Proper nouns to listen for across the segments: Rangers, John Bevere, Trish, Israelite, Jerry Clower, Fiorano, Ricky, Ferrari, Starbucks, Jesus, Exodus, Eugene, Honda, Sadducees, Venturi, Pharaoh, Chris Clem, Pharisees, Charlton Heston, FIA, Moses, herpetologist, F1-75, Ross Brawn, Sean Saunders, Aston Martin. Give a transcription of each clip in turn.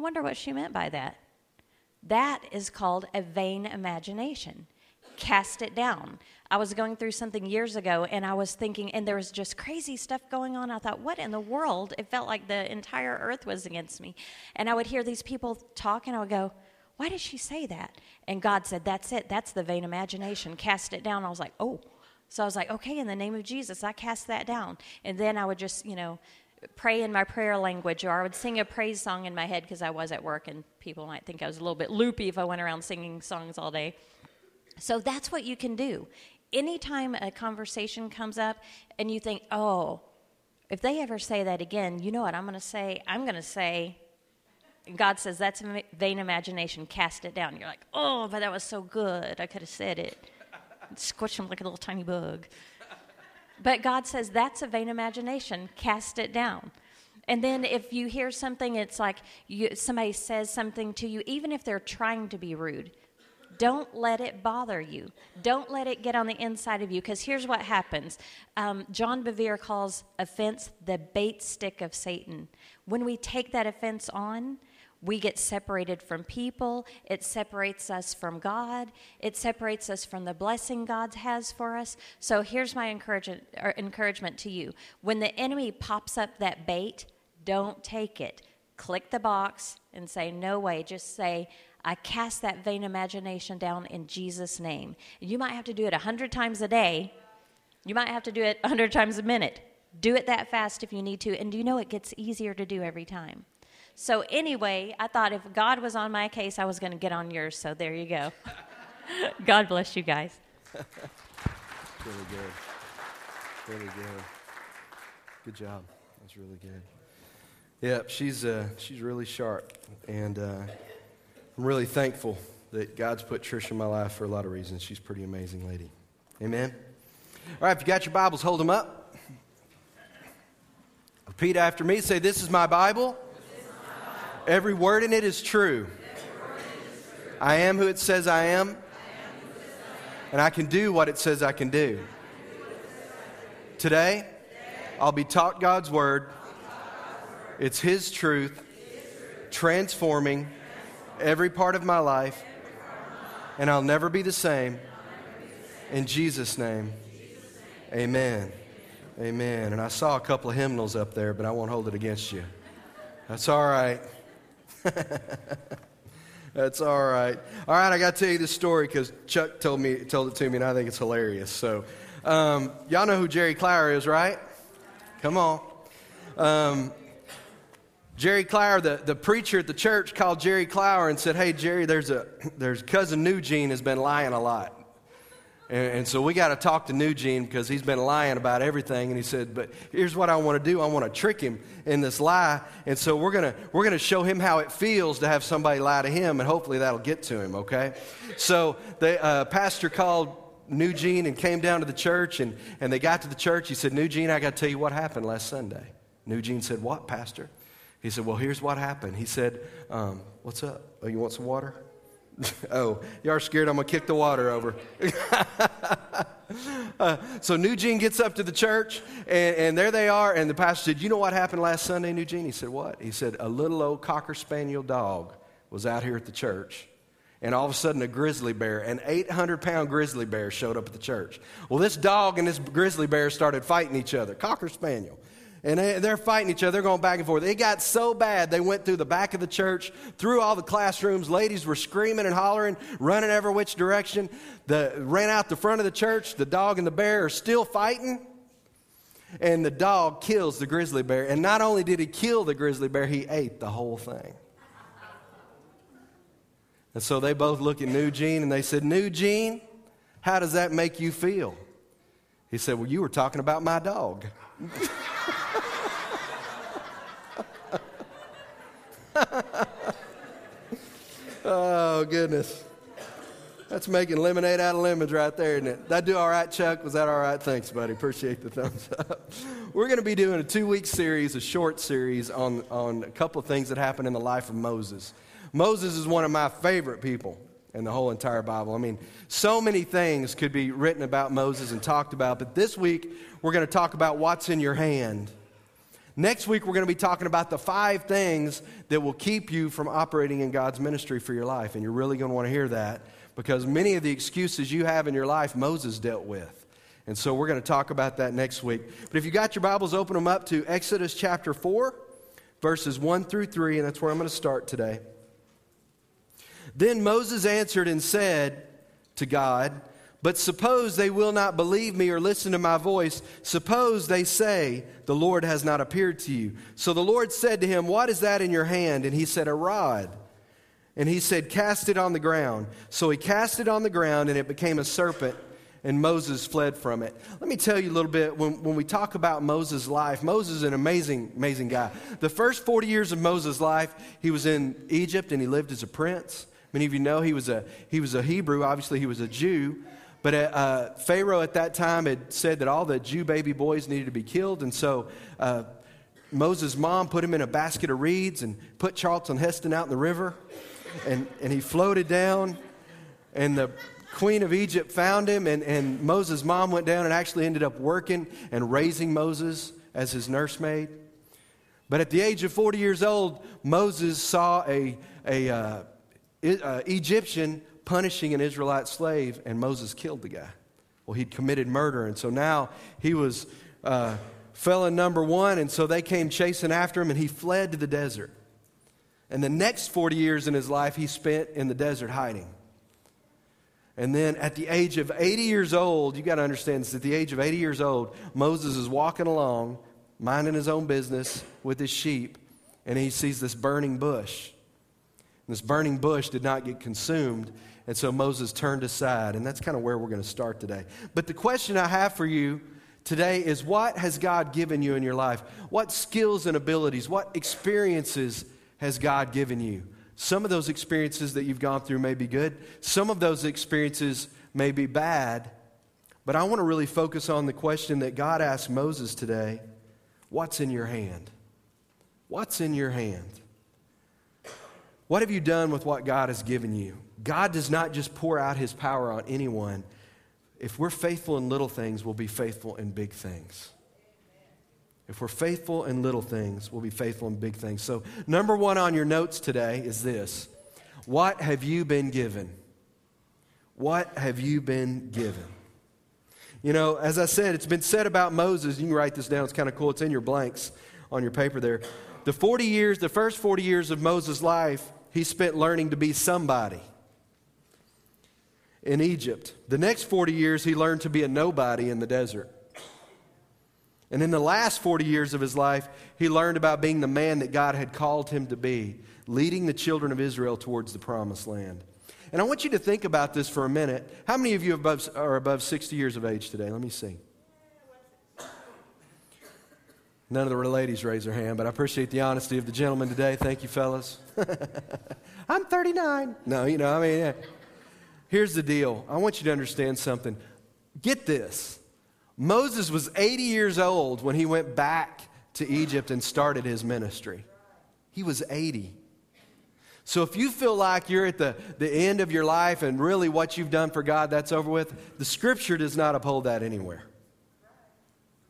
wonder what she meant by that. That is called a vain imagination. Cast it down. I was going through something years ago, and I was thinking, and there was just crazy stuff going on. I thought, what in the world? It felt like the entire earth was against me. And I would hear these people talk, and I would go, why did she say that? And God said, that's it. That's the vain imagination. Cast it down. I was like, oh. So I was like, okay, in the name of Jesus, I cast that down. And then I would just, pray in my prayer language, or I would sing a praise song in my head because I was at work, and people might think I was a little bit loopy if I went around singing songs all day. So that's what you can do. Anytime a conversation comes up and you think, oh, if they ever say that again, you know what I'm going to say? I'm going to say, and God says, that's a vain imagination, cast it down. You're like, oh, but that was so good. I could have said it. Squish them like a little tiny bug. But God says, that's a vain imagination, cast it down. And then if you hear something, it's like somebody says something to you, even if they're trying to be rude, don't let it bother you. Don't let it get on the inside of you, because here's what happens. John Bevere calls offense the bait stick of Satan. When we take that offense on, we get separated from people. It separates us from God. It separates us from the blessing God has for us. So here's my encouragement to you. When the enemy pops up that bait, don't take it. Click the box and say, no way. Just say, I cast that vain imagination down in Jesus' name. You might have to do it 100 times a day. You might have to do it 100 times a minute. Do it that fast if you need to. And it gets easier to do every time. So anyway, I thought if God was on my case, I was going to get on yours. So there you go. God bless you guys. Really good. Really good. Good job. That's really good. Yeah, she's really sharp. And I'm really thankful that God's put Trish in my life for a lot of reasons. She's a pretty amazing lady. Amen. All right, if you got your Bibles, hold them up. Repeat after me. Say, this is my Bible. Every word in it is true. I am who it says I am, and I can do what it says I can do. Today, I'll be taught God's word. It's His truth, transforming every part of my life, and I'll never be the same. In Jesus' name, amen. Amen. And I saw a couple of hymnals up there, but I won't hold it against you. That's all right. That's all right. All right, I got to tell you this story because Chuck told it to me, and I think it's hilarious. So, y'all know who Jerry Clower is, right? Come on. Jerry Clower, the preacher at the church, called Jerry Clower and said, "Hey, Jerry, there's cousin Eugene has been lying a lot, and so we got to talk to Eugene because he's been lying about everything." And he said, "But here's what I want to do. I want to trick him in this lie, and so we're gonna show him how it feels to have somebody lie to him, and hopefully that'll get to him." Okay, so the pastor called Eugene and came down to the church, and they got to the church. He said, "Eugene, I got to tell you what happened last Sunday." Eugene said, "What, Pastor?" He said, "Well, here's what happened." He said, "What's up? Oh, you want some water?" Oh, y'all are scared I'm going to kick the water over. So Eugene gets up to the church, and there they are. And the pastor said, "You know what happened last Sunday, Eugene?" He said, "What?" He said, "A little old cocker spaniel dog was out here at the church. And all of a sudden, a grizzly bear, an 800-pound grizzly bear showed up at the church. Well, this dog and this grizzly bear started fighting each other, cocker spaniel. And they're fighting each other. They're going back and forth. It got so bad, they went through the back of the church, through all the classrooms. Ladies were screaming and hollering, running every which direction. Ran out the front of the church. The dog and the bear are still fighting. And the dog kills the grizzly bear. And not only did he kill the grizzly bear, he ate the whole thing." And so they both looked at Eugene, and they said, "Eugene, how does that make you feel?" He said, "Well, you were talking about my dog." Oh, goodness. That's making lemonade out of lemons right there, isn't it? Did I do all right, Chuck? Was that all right? Thanks, buddy. Appreciate the thumbs up. We're going to be doing a 2-week series, a short series, on a couple of things that happened in the life of Moses. Moses is one of my favorite people in the whole entire Bible. I mean, so many things could be written about Moses and talked about, but this week we're going to talk about what's in your hand. Next week, we're going to be talking about the 5 things that will keep you from operating in God's ministry for your life. And you're really going to want to hear that because many of the excuses you have in your life, Moses dealt with. And so we're going to talk about that next week. But if you got your Bibles, open them up to Exodus chapter 4, verses 1 through 3, and that's where I'm going to start today. Then Moses answered and said to God, "But suppose they will not believe me or listen to my voice. Suppose they say, 'The Lord has not appeared to you.' So the Lord said to him, 'What is that in your hand?' And he said, 'A rod.' And he said, 'Cast it on the ground.' So he cast it on the ground, and it became a serpent, and Moses fled from it." Let me tell you a little bit, when we talk about Moses' life, Moses is an amazing, amazing guy. The first 40 years of Moses' life, he was in Egypt, and he lived as a prince. Many of you know he was a Hebrew. Obviously, he was a Jew. But Pharaoh at that time had said that all the Jew baby boys needed to be killed. And so Moses' mom put him in a basket of reeds and put Charlton Heston out in the river. And he floated down. And the queen of Egypt found him. And Moses' mom went down and actually ended up working and raising Moses as his nursemaid. But at the age of 40 years old, Moses saw an Egyptian punishing an Israelite slave, and Moses killed the guy. Well, he'd committed murder, and so now he was felon number 1, and so they came chasing after him, and he fled to the desert. And the next 40 years in his life, he spent in the desert hiding. And then at the age of 80 years old, you got to understand this, at the age of 80 years old, Moses is walking along, minding his own business with his sheep, and he sees this burning bush. This burning bush did not get consumed, and so Moses turned aside, and that's kind of where we're going to start today. But the question I have for you today is, what has God given you in your life? What skills and abilities, what experiences has God given you? Some of those experiences that you've gone through may be good. Some of those experiences may be bad. But I want to really focus on the question that God asked Moses today: what's in your hand? What's in your hand? What have you done with what God has given you? God does not just pour out his power on anyone. If we're faithful in little things, we'll be faithful in big things. If we're faithful in little things, we'll be faithful in big things. So number 1 on your notes today is this: what have you been given? What have you been given? You know, as I said, it's been said about Moses. You can write this down. It's kind of cool. It's in your blanks on your paper there. The first 40 years of Moses' life, he spent learning to be somebody in Egypt. The next 40 years, he learned to be a nobody in the desert. And in the last 40 years of his life, he learned about being the man that God had called him to be, leading the children of Israel towards the promised land. And I want you to think about this for a minute. How many of you are above 60 years of age today? Let me see. None of the ladies raise their hand, but I appreciate the honesty of the gentlemen today. Thank you, fellas. I'm 39. No, you know, I mean, yeah. Here's the deal. I want you to understand something. Get this. Moses was 80 years old when he went back to Egypt and started his ministry. He was 80. So if you feel like you're at the end of your life and really what you've done for God, that's over with, the Scripture does not uphold that anywhere.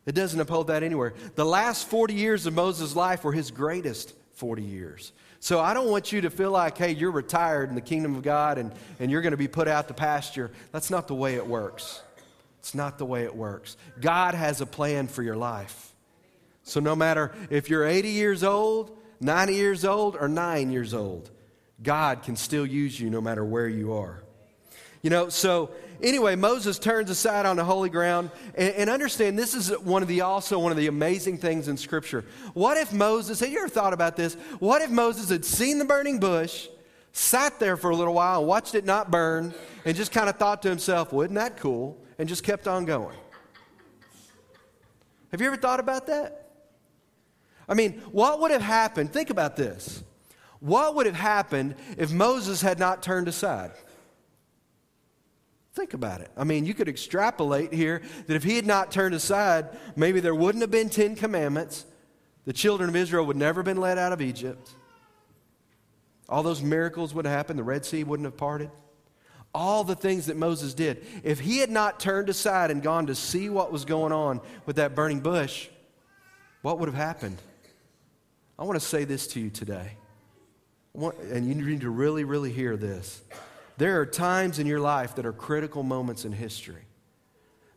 It doesn't uphold that anywhere. The last 40 years of Moses' life were his greatest 40 years. So I don't want you to feel like, hey, you're retired in the kingdom of God and you're going to be put out to pasture. That's not the way it works. It's not the way it works. God has a plan for your life. So no matter if you're 80 years old, 90 years old, or 9 years old, God can still use you no matter where you are. You know, so anyway, Moses turns aside on the holy ground. And understand, this is one of the amazing things in Scripture. What if Moses, have you ever thought about this? What if Moses had seen the burning bush, sat there for a little while, watched it not burn, and just kind of thought to himself, well, isn't that cool? And just kept on going. Have you ever thought about that? I mean, what would have happened? Think about this. What would have happened if Moses had not turned aside? Think about it. I mean, you could extrapolate here that if he had not turned aside, maybe there wouldn't have been 10 commandments. The children of Israel would never have been led out of Egypt. All those miracles would have happened. The Red Sea wouldn't have parted. All the things that Moses did. If he had not turned aside and gone to see what was going on with that burning bush, what would have happened? I want to say this to you today. And you need to really, really hear this. There are times in your life that are critical moments in history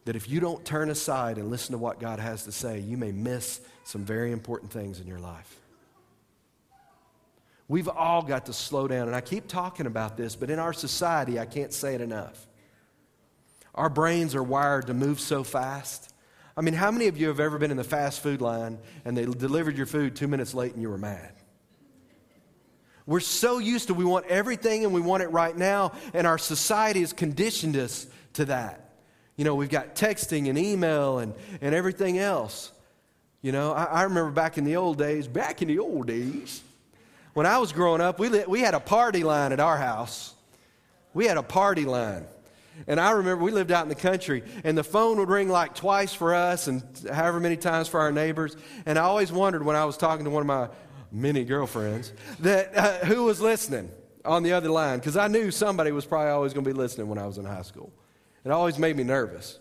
that if you don't turn aside and listen to what God has to say, you may miss some very important things in your life. We've all got to slow down, and I keep talking about this, but in our society, I can't say it enough. Our brains are wired to move so fast. I mean, how many of you have ever been in the fast food line and they delivered your food 2 minutes late and you were mad? We're so used to we want everything and we want it right now, and our society has conditioned us to that. You know, we've got texting and email and everything else. You know, I remember back in the old days, when I was growing up, we had a party line at our house. We had a party line. And I remember we lived out in the country, and the phone would ring like twice for us and however many times for our neighbors. And I always wondered when I was talking to one of my many girlfriends that who was listening on the other line, because I knew somebody was probably always going to be listening when I was in high school. It always made me nervous,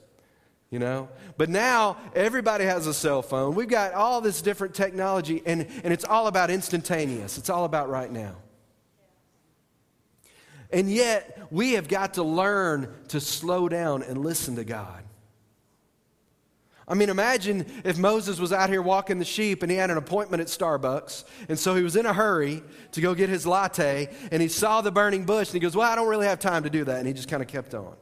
you know. But now everybody has a cell phone. We've got all this different technology, and it's all about instantaneous. It's all about right now. And yet we have got to learn to slow down and listen to God. I mean, imagine if Moses was out here walking the sheep and he had an appointment at Starbucks, and so he was in a hurry to go get his latte, and he saw the burning bush, and he goes, well, I don't really have time to do that, and he just kind of kept on.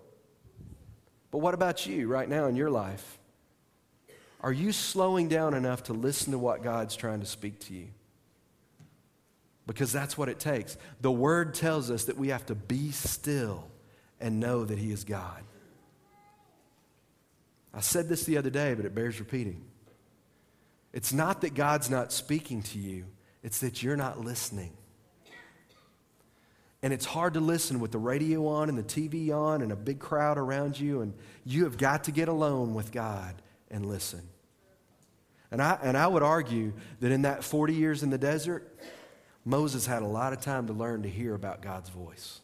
But what about you right now in your life? Are you slowing down enough to listen to what God's trying to speak to you? Because that's what it takes. The Word tells us that we have to be still and know that He is God. I said this the other day, but it bears repeating. It's not that God's not speaking to you. It's that you're not listening. And it's hard to listen with the radio on and the TV on and a big crowd around you. And you have got to get alone with God and listen. And I would argue that in that 40 years in the desert, Moses had a lot of time to learn to hear about God's voice.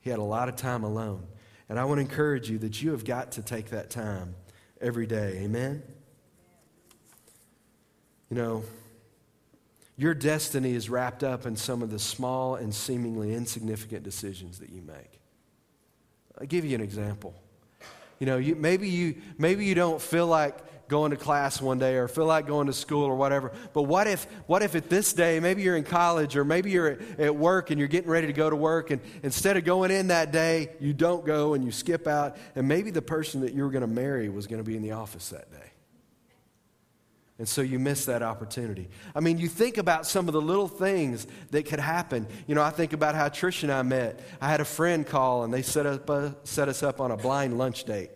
He had a lot of time alone. And I want to encourage you that you have got to take that time every day. Amen? You know, your destiny is wrapped up in some of the small and seemingly insignificant decisions that you make. I'll give you an example. You know, maybe you don't feel like going to class one day or feel like going to school or whatever, but what if at this day, maybe you're in college or maybe you're at work and you're getting ready to go to work, and instead of going in that day, you don't go and you skip out, and maybe the person that you were going to marry was going to be in the office that day. And so you miss that opportunity. I mean, you think about some of the little things that could happen. You know, I think about how Trish and I met. I had a friend call, and they set us up on a blind lunch date.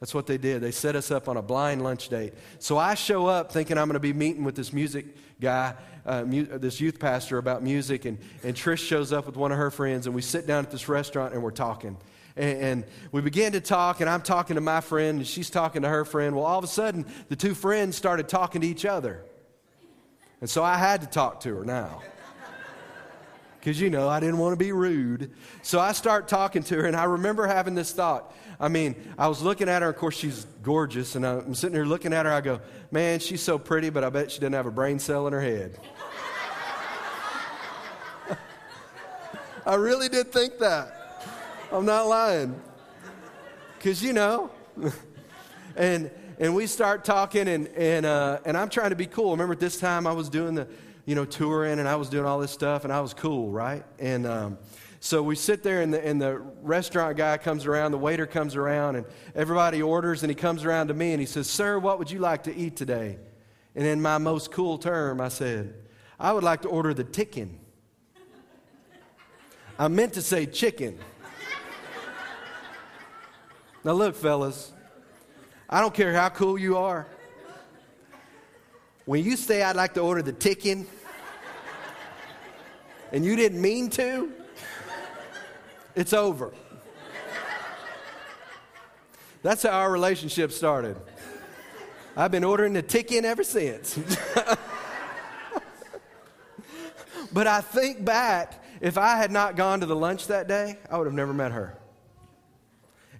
That's what they did. They set us up on a blind lunch date. So I show up thinking I'm going to be meeting with this music guy, this youth pastor about music, and Trish shows up with one of her friends, and we sit down at this restaurant, and we're talking. And we began to talk, and I'm talking to my friend, and she's talking to her friend. Well, all of a sudden, the two friends started talking to each other. And so I had to talk to her now. Because, you know, I didn't want to be rude. So I start talking to her, and I remember having this thought. I mean, I was looking at her. Of course, she's gorgeous, and I'm sitting here looking at her. I go, man, she's so pretty, but I bet she doesn't have a brain cell in her head. I really did think that. I'm not lying, because, you know, and we start talking, and I'm trying to be cool. Remember, at this time, I was doing the, you know, touring, and I was doing all this stuff, and I was cool, right? And so we sit there, and the restaurant guy comes around, the waiter comes around, and everybody orders, and he comes around to me, and he says, sir, what would you like to eat today? And in my most cool term, I said, I would like to order the ticken. I meant to say chicken. Now look, fellas, I don't care how cool you are. When you say I'd like to order the ticken and you didn't mean to, it's over. That's how our relationship started. I've been ordering the ticken ever since. But I think back, if I had not gone to the lunch that day, I would have never met her.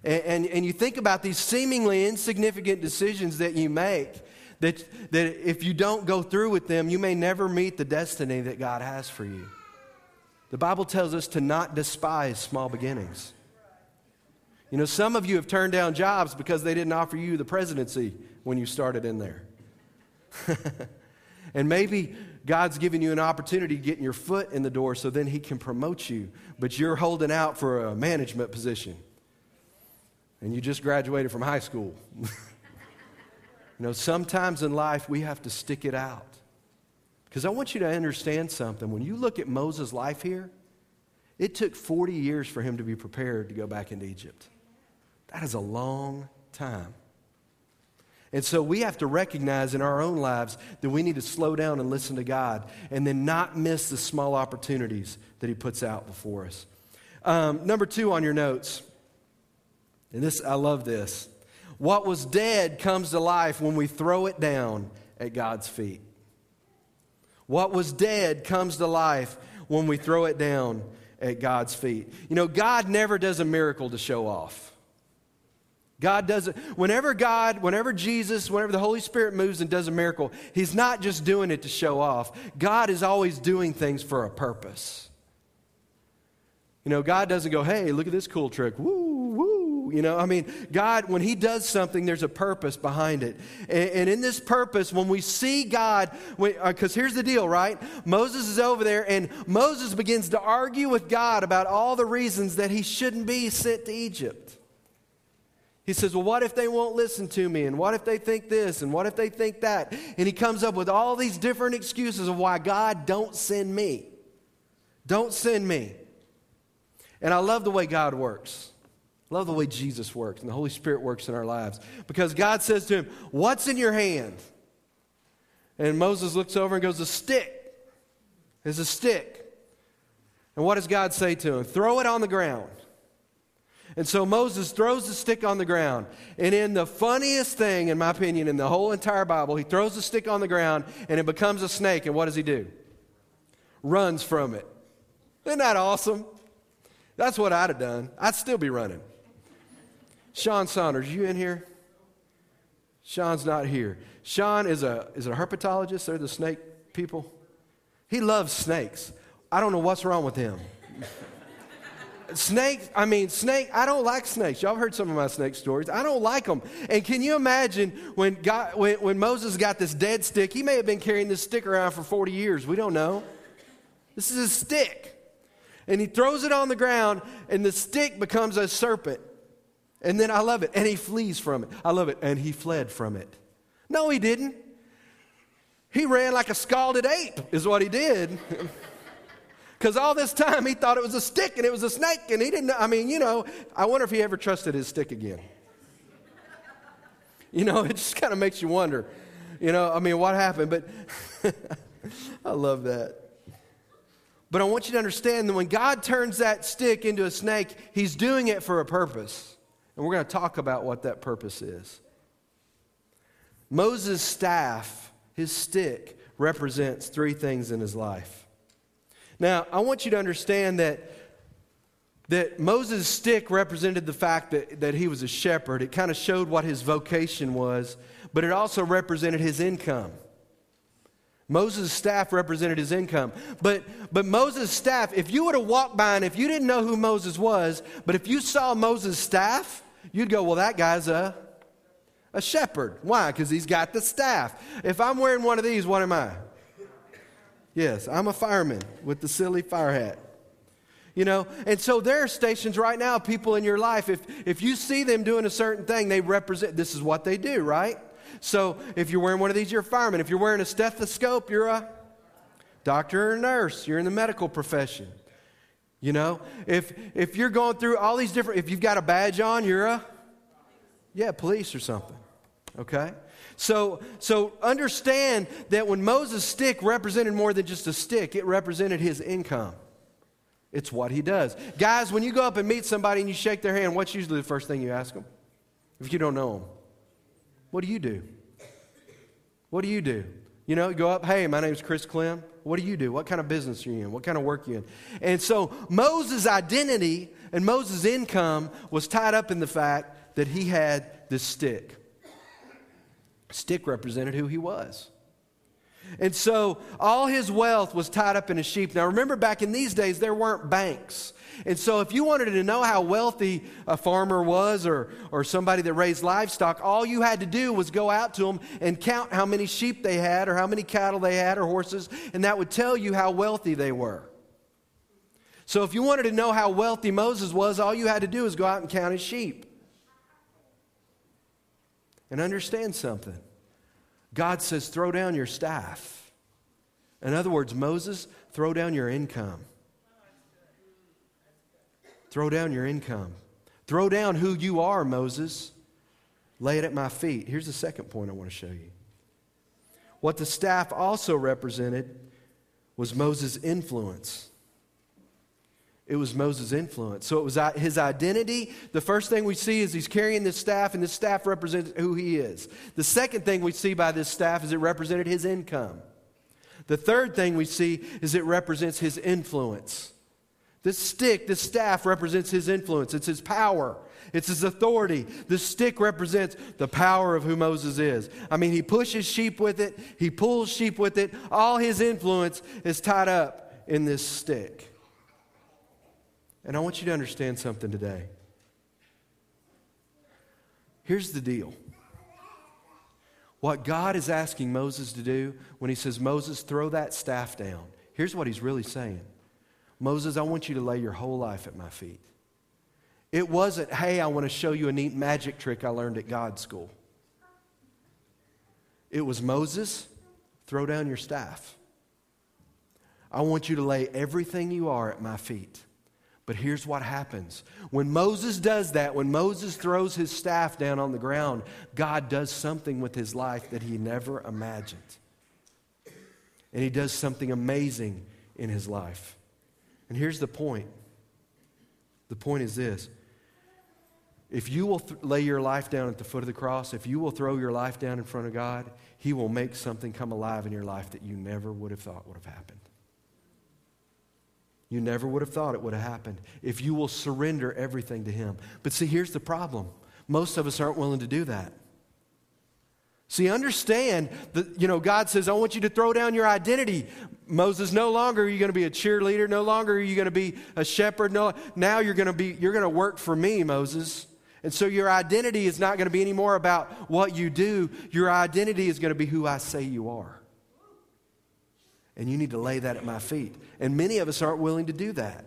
And you think about these seemingly insignificant decisions that you make that if you don't go through with them, you may never meet the destiny that God has for you. The Bible tells us to not despise small beginnings. You know, some of you have turned down jobs because they didn't offer you the presidency when you started in there. And maybe God's giving you an opportunity to get your foot in the door so then he can promote you, but you're holding out for a management position. And you just graduated from high school. You know, sometimes in life we have to stick it out. Because I want you to understand something. When you look at Moses' life here, it took 40 years for him to be prepared to go back into Egypt. That is a long time. And so we have to recognize in our own lives that we need to slow down and listen to God and then not miss the small opportunities that he puts out before us. Number two on your notes, and this, I love this. What was dead comes to life when we throw it down at God's feet. What was dead comes to life when we throw it down at God's feet. You know, God never does a miracle to show off. God doesn't. Whenever Jesus, whenever the Holy Spirit moves and does a miracle, he's not just doing it to show off. God is always doing things for a purpose. You know, God doesn't go, hey, look at this cool trick. Woo, woo. You know, I mean, God, when he does something, there's a purpose behind it. And in this purpose, when we see God, because here's the deal, right? Moses is over there, and Moses begins to argue with God about all the reasons that he shouldn't be sent to Egypt. He says, well, what if they won't listen to me? And what if they think this? And what if they think that? And he comes up with all these different excuses of why God, don't send me. Don't send me. And I love the way God works. I love the way Jesus works and the Holy Spirit works in our lives. Because God says to him, what's in your hand? And Moses looks over and goes, a stick. It's a stick. And what does God say to him? Throw it on the ground. And so Moses throws the stick on the ground. And in the funniest thing, in my opinion, in the whole entire Bible, he throws the stick on the ground and it becomes a snake. And what does he do? Runs from it. Isn't that awesome? That's what I'd have done. I'd still be running. Sean Saunders, you in here? Sean's not here. Sean is a herpetologist. They're the snake people. He loves snakes. I don't know what's wrong with him. Snake, I don't like snakes. Y'all have heard some of my snake stories. I don't like them. And can you imagine when Moses got this dead stick, he may have been carrying this stick around for 40 years. We don't know. This is a stick. And he throws it on the ground, and the stick becomes a serpent. And then I love it. And he flees from it. I love it. And he fled from it. No, he didn't. He ran like a scalded ape is what he did. Because all this time he thought it was a stick and it was a snake and he didn't, I mean, you know, I wonder if he ever trusted his stick again. You know, it just kind of makes you wonder, you know, I mean, what happened? But I love that. But I want you to understand that when God turns that stick into a snake, he's doing it for a purpose. And we're going to talk about what that purpose is. Moses' staff, his stick, represents three things in his life. Now, I want you to understand that Moses' stick represented the fact that he was a shepherd. It kind of showed what his vocation was, but it also represented his income. Moses' staff represented his income. But Moses' staff, if you would have walked by and if you didn't know who Moses was, but if you saw Moses' staff, you'd go, well, that guy's a shepherd. Why? Because he's got the staff. If I'm wearing one of these, what am I? Yes, I'm a fireman with the silly fire hat. You know, and so there are stations right now, people in your life, if you see them doing a certain thing, they represent, this is what they do, right? So if you're wearing one of these, you're a fireman. If you're wearing a stethoscope, you're a doctor or a nurse. You're in the medical profession. You know, if you're going through all these different, if you've got a badge on, you're police or something, okay? So understand that when Moses' stick represented more than just a stick, it represented his income. It's what he does. Guys, when you go up and meet somebody and you shake their hand, what's usually the first thing you ask them? If you don't know them, what do you do? What do you do? You know, you go up, hey, my name's Chris Clem. What do you do? What kind of business are you in? What kind of work are you in? And so Moses' identity and Moses' income was tied up in the fact that he had this stick. stick represented who he was. And so all his wealth was tied up in his sheep. Now remember, back in these days, there weren't banks. And so if you wanted to know how wealthy a farmer was or somebody that raised livestock, all you had to do was go out to them and count how many sheep they had or how many cattle they had or horses, and that would tell you how wealthy they were. So if you wanted to know how wealthy Moses was, all you had to do was go out and count his sheep. And understand something. God says, throw down your staff. In other words, Moses, throw down your income. Throw down your income. Throw down who you are, Moses. Lay it at my feet. Here's the second point I want to show you. What the staff also represented was Moses' influence. It was Moses' influence. So it was his identity. The first thing we see is he's carrying this staff, and this staff represents who he is. The second thing we see by this staff is it represented his income. The third thing we see is it represents his influence. This stick, this staff, represents his influence. It's his power. It's his authority. This stick represents the power of who Moses is. I mean, he pushes sheep with it. He pulls sheep with it. All his influence is tied up in this stick. And I want you to understand something today. Here's the deal. What God is asking Moses to do when he says, Moses, throw that staff down. Here's what he's really saying. Moses, I want you to lay your whole life at my feet. It wasn't, hey, I want to show you a neat magic trick I learned at God's school. It was, Moses, throw down your staff. I want you to lay everything you are at my feet. But here's what happens. When Moses does that, when Moses throws his staff down on the ground, God does something with his life that he never imagined. And he does something amazing in his life. And here's the point. The point is this. If you will lay your life down at the foot of the cross, if you will throw your life down in front of God, he will make something come alive in your life that you never would have thought would have happened. You never would have thought it would have happened if you will surrender everything to him. But see, here's the problem. Most of us aren't willing to do that. See, understand that, God says, I want you to throw down your identity. Moses, no longer are you going to be a cheerleader. No longer are you going to be a shepherd. No, now you're going to work for me, Moses. And so your identity is not going to be any more about what you do. Your identity is going to be who I say you are. And you need to lay that at my feet. And many of us aren't willing to do that.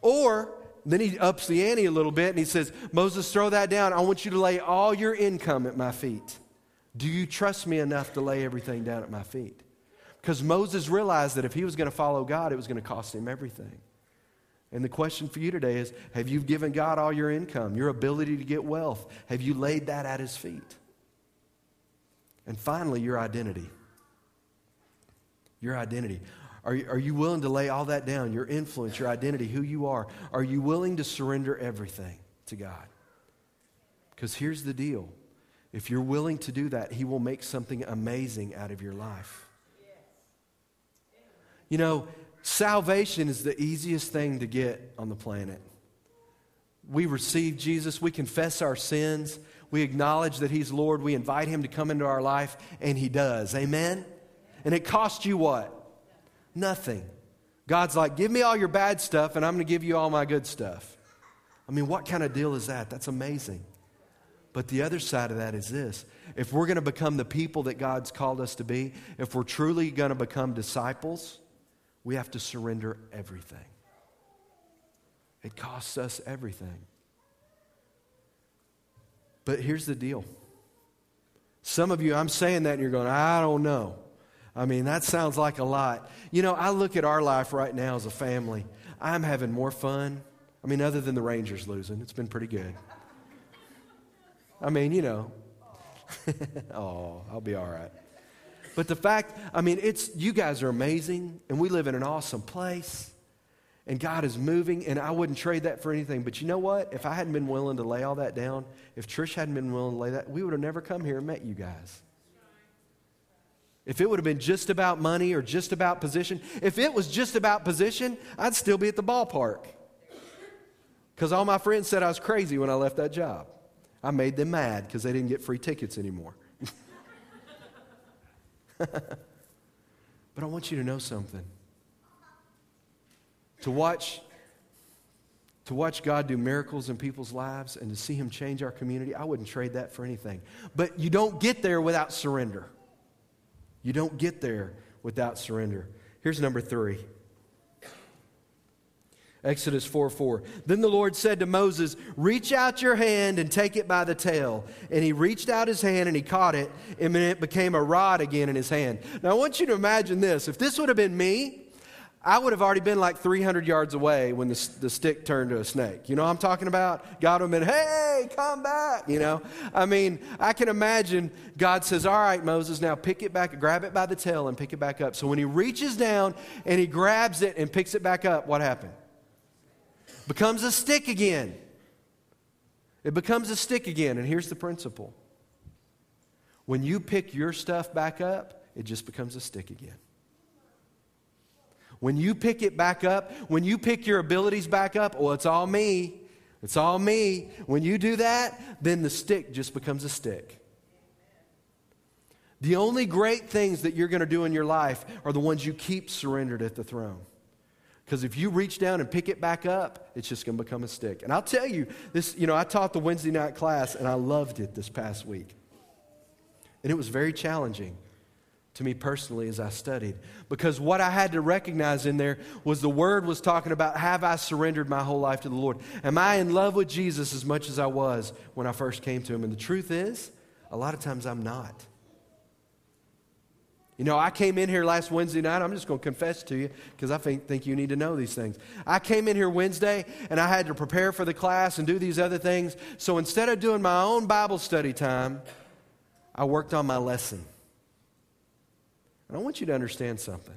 Or then he ups the ante a little bit and he says, Moses, throw that down. I want you to lay all your income at my feet. Do you trust me enough to lay everything down at my feet? Because Moses realized that if he was going to follow God, it was going to cost him everything. And the question for you today is, have you given God all your income, your ability to get wealth? Have you laid that at his feet? And finally, your identity. Your identity. Are you willing to lay all that down, your influence, your identity, who you are? Are you willing to surrender everything to God? Because here's the deal. If you're willing to do that, he will make something amazing out of your life. Salvation is the easiest thing to get on the planet. We receive Jesus. We confess our sins. We acknowledge that he's Lord. We invite him to come into our life, and he does. Amen? And it costs you what? Nothing. God's like, give me all your bad stuff and I'm going to give you all my good stuff. I mean, what kind of deal is that? That's amazing. But the other side of that is this. If we're going to become the people that God's called us to be, if we're truly going to become disciples, we have to surrender everything. It costs us everything. But here's the deal. Some of you, I'm saying that and you're going, I don't know. I mean, that sounds like a lot. I look at our life right now as a family. I'm having more fun. I mean, other than the Rangers losing. It's been pretty good. I mean, oh, I'll be all right. But the fact, you guys are amazing, and we live in an awesome place, and God is moving, and I wouldn't trade that for anything. But you know what? If I hadn't been willing to lay all that down, if Trish hadn't been willing to lay that, we would have never come here and met you guys. If it would have been just about money or just about position, if it was just about position, I'd still be at the ballpark. Because all my friends said I was crazy when I left that job. I made them mad because they didn't get free tickets anymore. But I want you to know something. To watch God do miracles in people's lives and to see Him change our community, I wouldn't trade that for anything. But you don't get there without surrender. You don't get there without surrender. Here's number 3. Exodus 4:4. Then the Lord said to Moses, reach out your hand and take it by the tail. And he reached out his hand and he caught it, and then it became a rod again in his hand. Now I want you to imagine this. If this would have been me, I would have already been like 300 yards away when the stick turned to a snake. You know what I'm talking about? God would have been, hey, come back, you know. I mean, I can imagine God says, all right, Moses, now pick it back, grab it by the tail and pick it back up. So when he reaches down and he grabs it and picks it back up, what happened? Becomes a stick again. It becomes a stick again. And here's the principle. When you pick your stuff back up, it just becomes a stick again. When you pick it back up, when you pick your abilities back up, well, it's all me. It's all me. When you do that, then the stick just becomes a stick. The only great things that you're going to do in your life are the ones you keep surrendered at the throne. Because if you reach down and pick it back up, it's just going to become a stick. And I'll tell you, this, you know, I taught the Wednesday night class, and I loved it this past week. And it was very challenging to me personally as I studied, because what I had to recognize in there was the Word was talking about, have I surrendered my whole life to the Lord? Am I in love with Jesus as much as I was when I first came to Him? And the truth is, a lot of times I'm not. You know, I came in here last Wednesday night. I'm just going to confess to you because I think you need to know these things. I came in here Wednesday, and I had to prepare for the class and do these other things. So instead of doing my own Bible study time, I worked on my lesson. And I want you to understand something.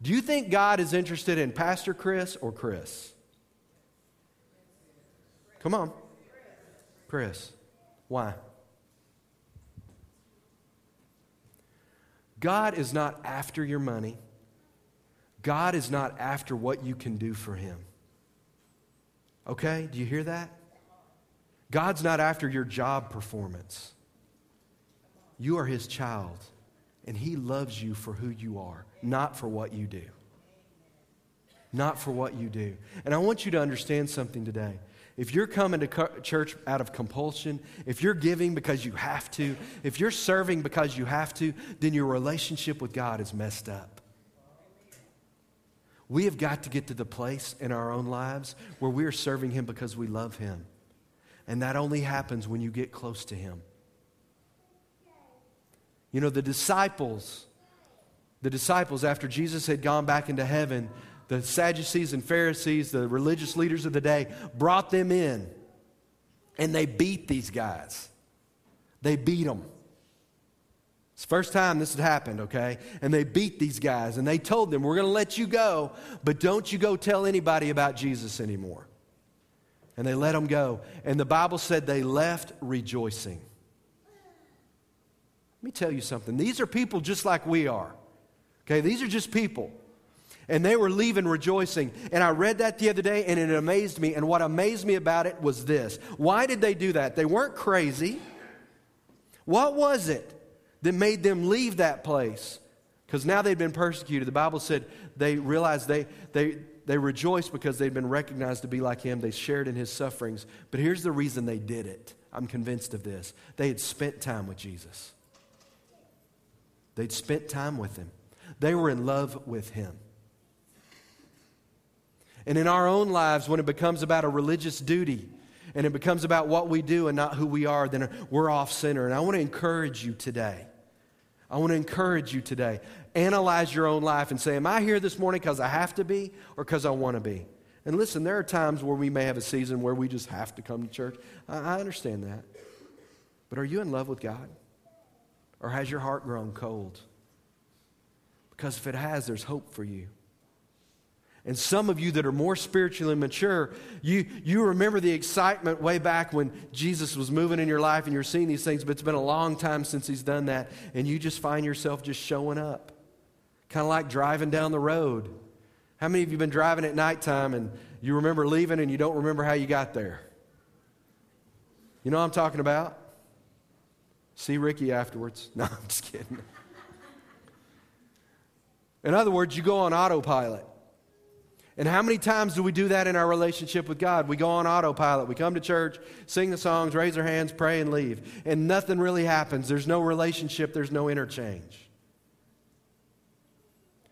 Do you think God is interested in Pastor Chris or Chris? Come on. Chris. Why? God is not after your money. God is not after what you can do for Him. Okay? Do you hear that? God's not after your job performance. You are His child. And He loves you for who you are, not for what you do. Not for what you do. And I want you to understand something today. If you're coming to church out of compulsion, if you're giving because you have to, if you're serving because you have to, then your relationship with God is messed up. We have got to get to the place in our own lives where we are serving Him because we love Him. And that only happens when you get close to Him. You know, the disciples, after Jesus had gone back into heaven, the Sadducees and Pharisees, the religious leaders of the day, brought them in, and they beat these guys. They beat them. It's the first time this had happened, okay? And they beat these guys, and they told them, we're going to let you go, but don't you go tell anybody about Jesus anymore. And they let them go. And the Bible said they left rejoicing. Let me tell you something. These are people just like we are. Okay, these are just people. And they were leaving rejoicing. And I read that the other day, and it amazed me. And what amazed me about it was this. Why did they do that? They weren't crazy. What was it that made them leave that place? Because now they'd been persecuted. The Bible said they realized they rejoiced because they'd been recognized to be like Him. They shared in His sufferings. But here's the reason they did it. I'm convinced of this. They had spent time with Jesus. They'd spent time with Him. They were in love with Him. And in our own lives, when it becomes about a religious duty and it becomes about what we do and not who we are, then we're off center. And I want to encourage you today. Analyze your own life and say, am I here this morning because I have to be or because I want to be? And listen, there are times where we may have a season where we just have to come to church. I understand that. But are you in love with God? Or has your heart grown cold? Because if it has, there's hope for you. And some of you that are more spiritually mature, you remember the excitement way back when Jesus was moving in your life and you're seeing these things, but it's been a long time since He's done that, and you just find yourself just showing up. Kind of like driving down the road. How many of you have been driving at nighttime and you remember leaving and you don't remember how you got there? You know what I'm talking about? See Ricky afterwards. No, I'm just kidding. In other words, you go on autopilot. And how many times do we do that in our relationship with God? We go on autopilot. We come to church, sing the songs, raise our hands, pray, and leave. And nothing really happens. There's no relationship. There's no interchange.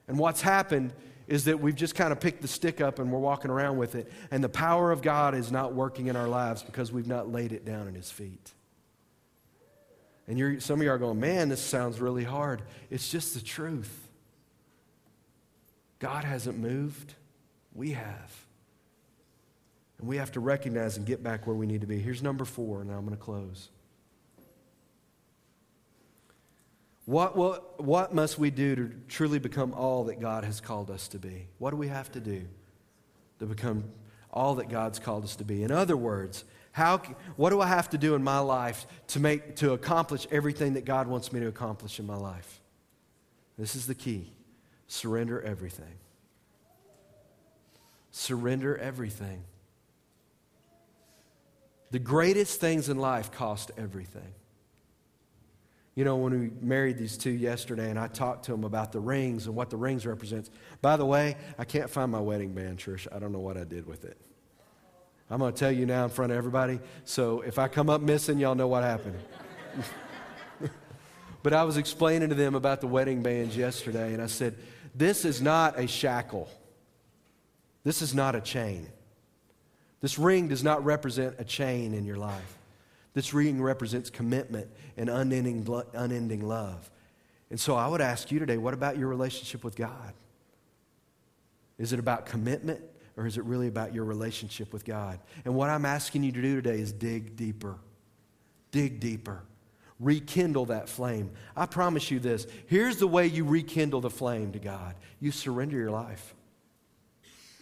And what's happened is that we've just kind of picked the stick up and we're walking around with it. And the power of God is not working in our lives because we've not laid it down at His feet. And some of you are going, man, this sounds really hard. It's just the truth. God hasn't moved. We have. And we have to recognize and get back where we need to be. Here's number 4, and I'm going to close. What must we do to truly become all that God has called us to be? What do we have to do to become all that God's called us to be? In other words, what do I have to do in my life to accomplish everything that God wants me to accomplish in my life? This is the key. Surrender everything. Surrender everything. The greatest things in life cost everything. You know, when we married these two yesterday and I talked to them about the rings and what the rings represents. By the way, I can't find my wedding band, Trish. I don't know what I did with it. I'm going to tell you now in front of everybody. So if I come up missing, y'all know what happened. But I was explaining to them about the wedding bands yesterday, and I said, this is not a shackle. This is not a chain. This ring does not represent a chain in your life. This ring represents commitment and unending love. And so I would ask you today, what about your relationship with God? Is it about commitment, or is it really about your relationship with God? And what I'm asking you to do today is dig deeper. Dig deeper. Rekindle that flame. I promise you this. Here's the way you rekindle the flame to God. You surrender your life.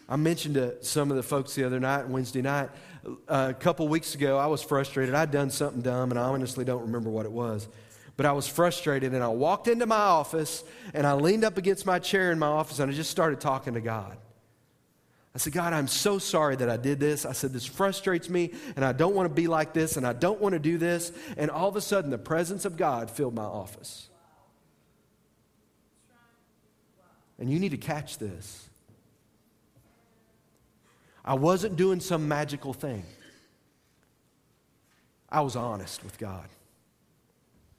I mentioned to some of the folks the other night, Wednesday night, a couple weeks ago, I was frustrated. I'd done something dumb, and I honestly don't remember what it was. But I was frustrated, and I walked into my office, and I leaned up against my chair in my office, and I just started talking to God. I said, God, I'm so sorry that I did this. I said, this frustrates me, and I don't want to be like this, and I don't want to do this. And all of a sudden, the presence of God filled my office. And you need to catch this. I wasn't doing some magical thing. I was honest with God.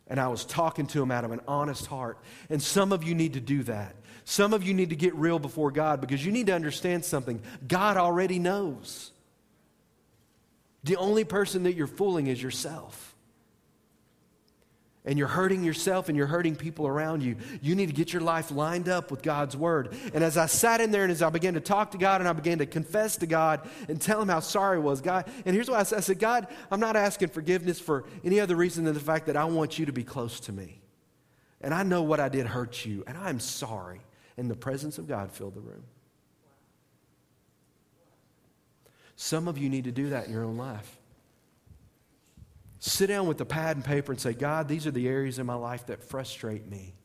And I was talking to Him out of an honest heart. And some of you need to do that. Some of you need to get real before God, because you need to understand something. God already knows. The only person that you're fooling is yourself. And you're hurting yourself and you're hurting people around you. You need to get your life lined up with God's Word. And as I sat in there and as I began to talk to God and I began to confess to God and tell Him how sorry I was, God, and here's what I said. I said, God, I'm not asking forgiveness for any other reason than the fact that I want You to be close to me. And I know what I did hurt You, and I'm sorry. And the presence of God filled the room. Some of you need to do that in your own life. Sit down with a pad and paper and say, God, these are the areas in my life that frustrate me.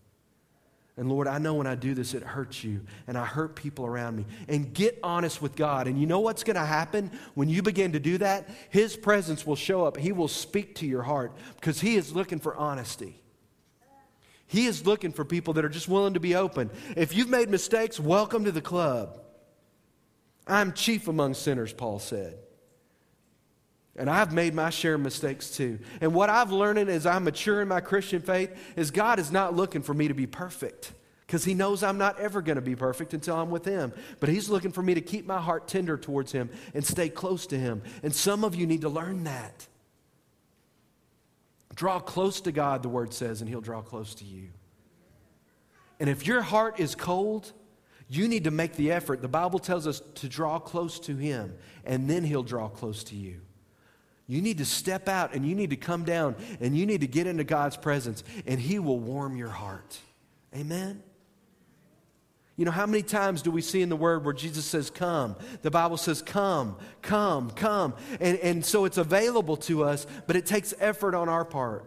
And Lord, I know when I do this, it hurts You, and I hurt people around me. And get honest with God. And you know what's going to happen when you begin to do that? His presence will show up. He will speak to your heart because He is looking for honesty. He is looking for people that are just willing to be open. If you've made mistakes, welcome to the club. I'm chief among sinners, Paul said. And I've made my share of mistakes too. And what I've learned as I mature in my Christian faith is God is not looking for me to be perfect, because He knows I'm not ever going to be perfect until I'm with Him. But He's looking for me to keep my heart tender towards Him and stay close to Him. And some of you need to learn that. Draw close to God, the Word says, and He'll draw close to you. And if your heart is cold, you need to make the effort. The Bible tells us to draw close to Him, and then He'll draw close to you. You need to step out, and you need to come down, and you need to get into God's presence, and He will warm your heart. Amen? You know, how many times do we see in the Word where Jesus says, come? The Bible says, come, come, come. And so it's available to us, but it takes effort on our part.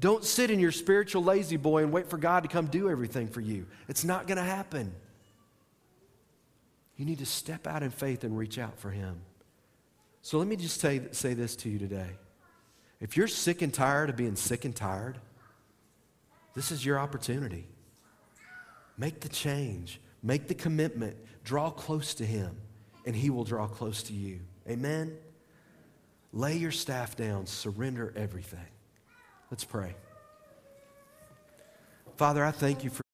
Don't sit in your spiritual lazy boy and wait for God to come do everything for you. It's not going to happen. You need to step out in faith and reach out for Him. So let me just say this to you today. If you're sick and tired of being sick and tired, this is your opportunity. Make the change. Make the commitment. Draw close to him, and he will draw close to you. Amen? Lay your staff down. Surrender everything. Let's pray. Father, I thank you for